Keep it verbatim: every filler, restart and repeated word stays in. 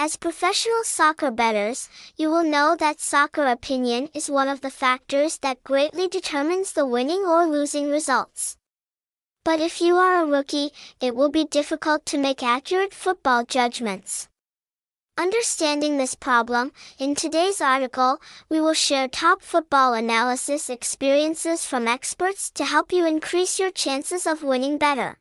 As professional soccer bettors, you will know that soccer opinion is one of the factors that greatly determines the winning or losing results. But if you are a rookie, it will be difficult to make accurate football judgments. Understanding this problem, in today's article, we will share top football analysis experiences from experts to help you increase your chances of winning better.